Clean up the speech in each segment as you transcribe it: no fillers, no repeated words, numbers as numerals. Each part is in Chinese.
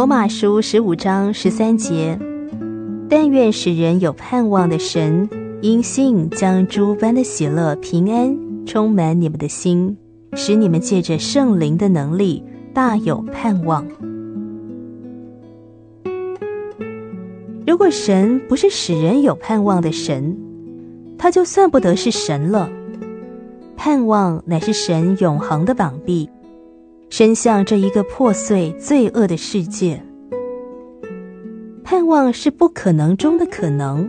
罗马书15章13节，但愿使人有盼望的神，因信将诸般的喜乐平安充满你们的心，使你们借着圣灵的能力大有盼望。如果神不是使人有盼望的神，他就算不得是神了。盼望乃是神永恒的膀臂，伸向这一个破碎罪恶的世界。盼望是不可能中的可能，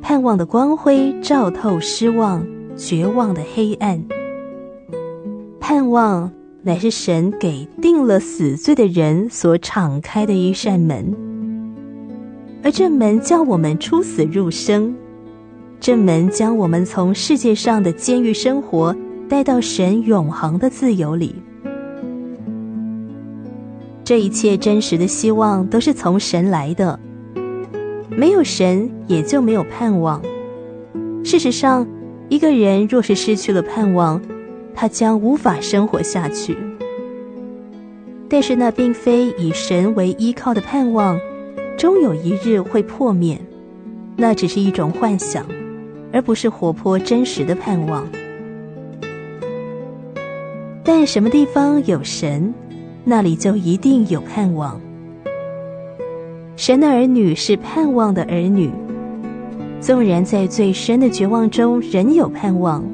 盼望的光辉照透失望绝望的黑暗。盼望乃是神给定了死罪的人所敞开的一扇门，而这门叫我们出死入生，这门将我们从世界上的监狱生活带到神永恒的自由里。这一切真实的希望都是从神来的，没有神也就没有盼望。事实上，一个人若是失去了盼望，他将无法生活下去。但是那并非以神为依靠的盼望，终有一日会破灭，那只是一种幻想，而不是活泼真实的盼望。但什么地方有神，那里就一定有盼望。神的儿女是盼望的儿女，纵然在最深的绝望中仍有盼望，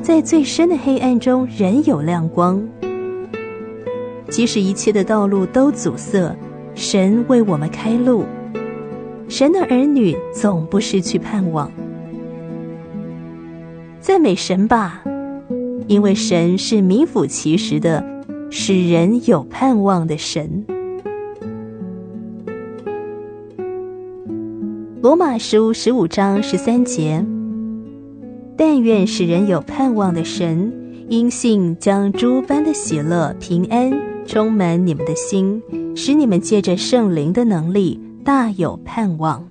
在最深的黑暗中仍有亮光。即使一切的道路都阻塞，神为我们开路。神的儿女总不失去盼望。赞美神吧，因为神是名副其实的使人有盼望的神。罗马书15章13节，但愿使人有盼望的神，因信将诸般的喜乐平安充满你们的心，使你们借着圣灵的能力大有盼望。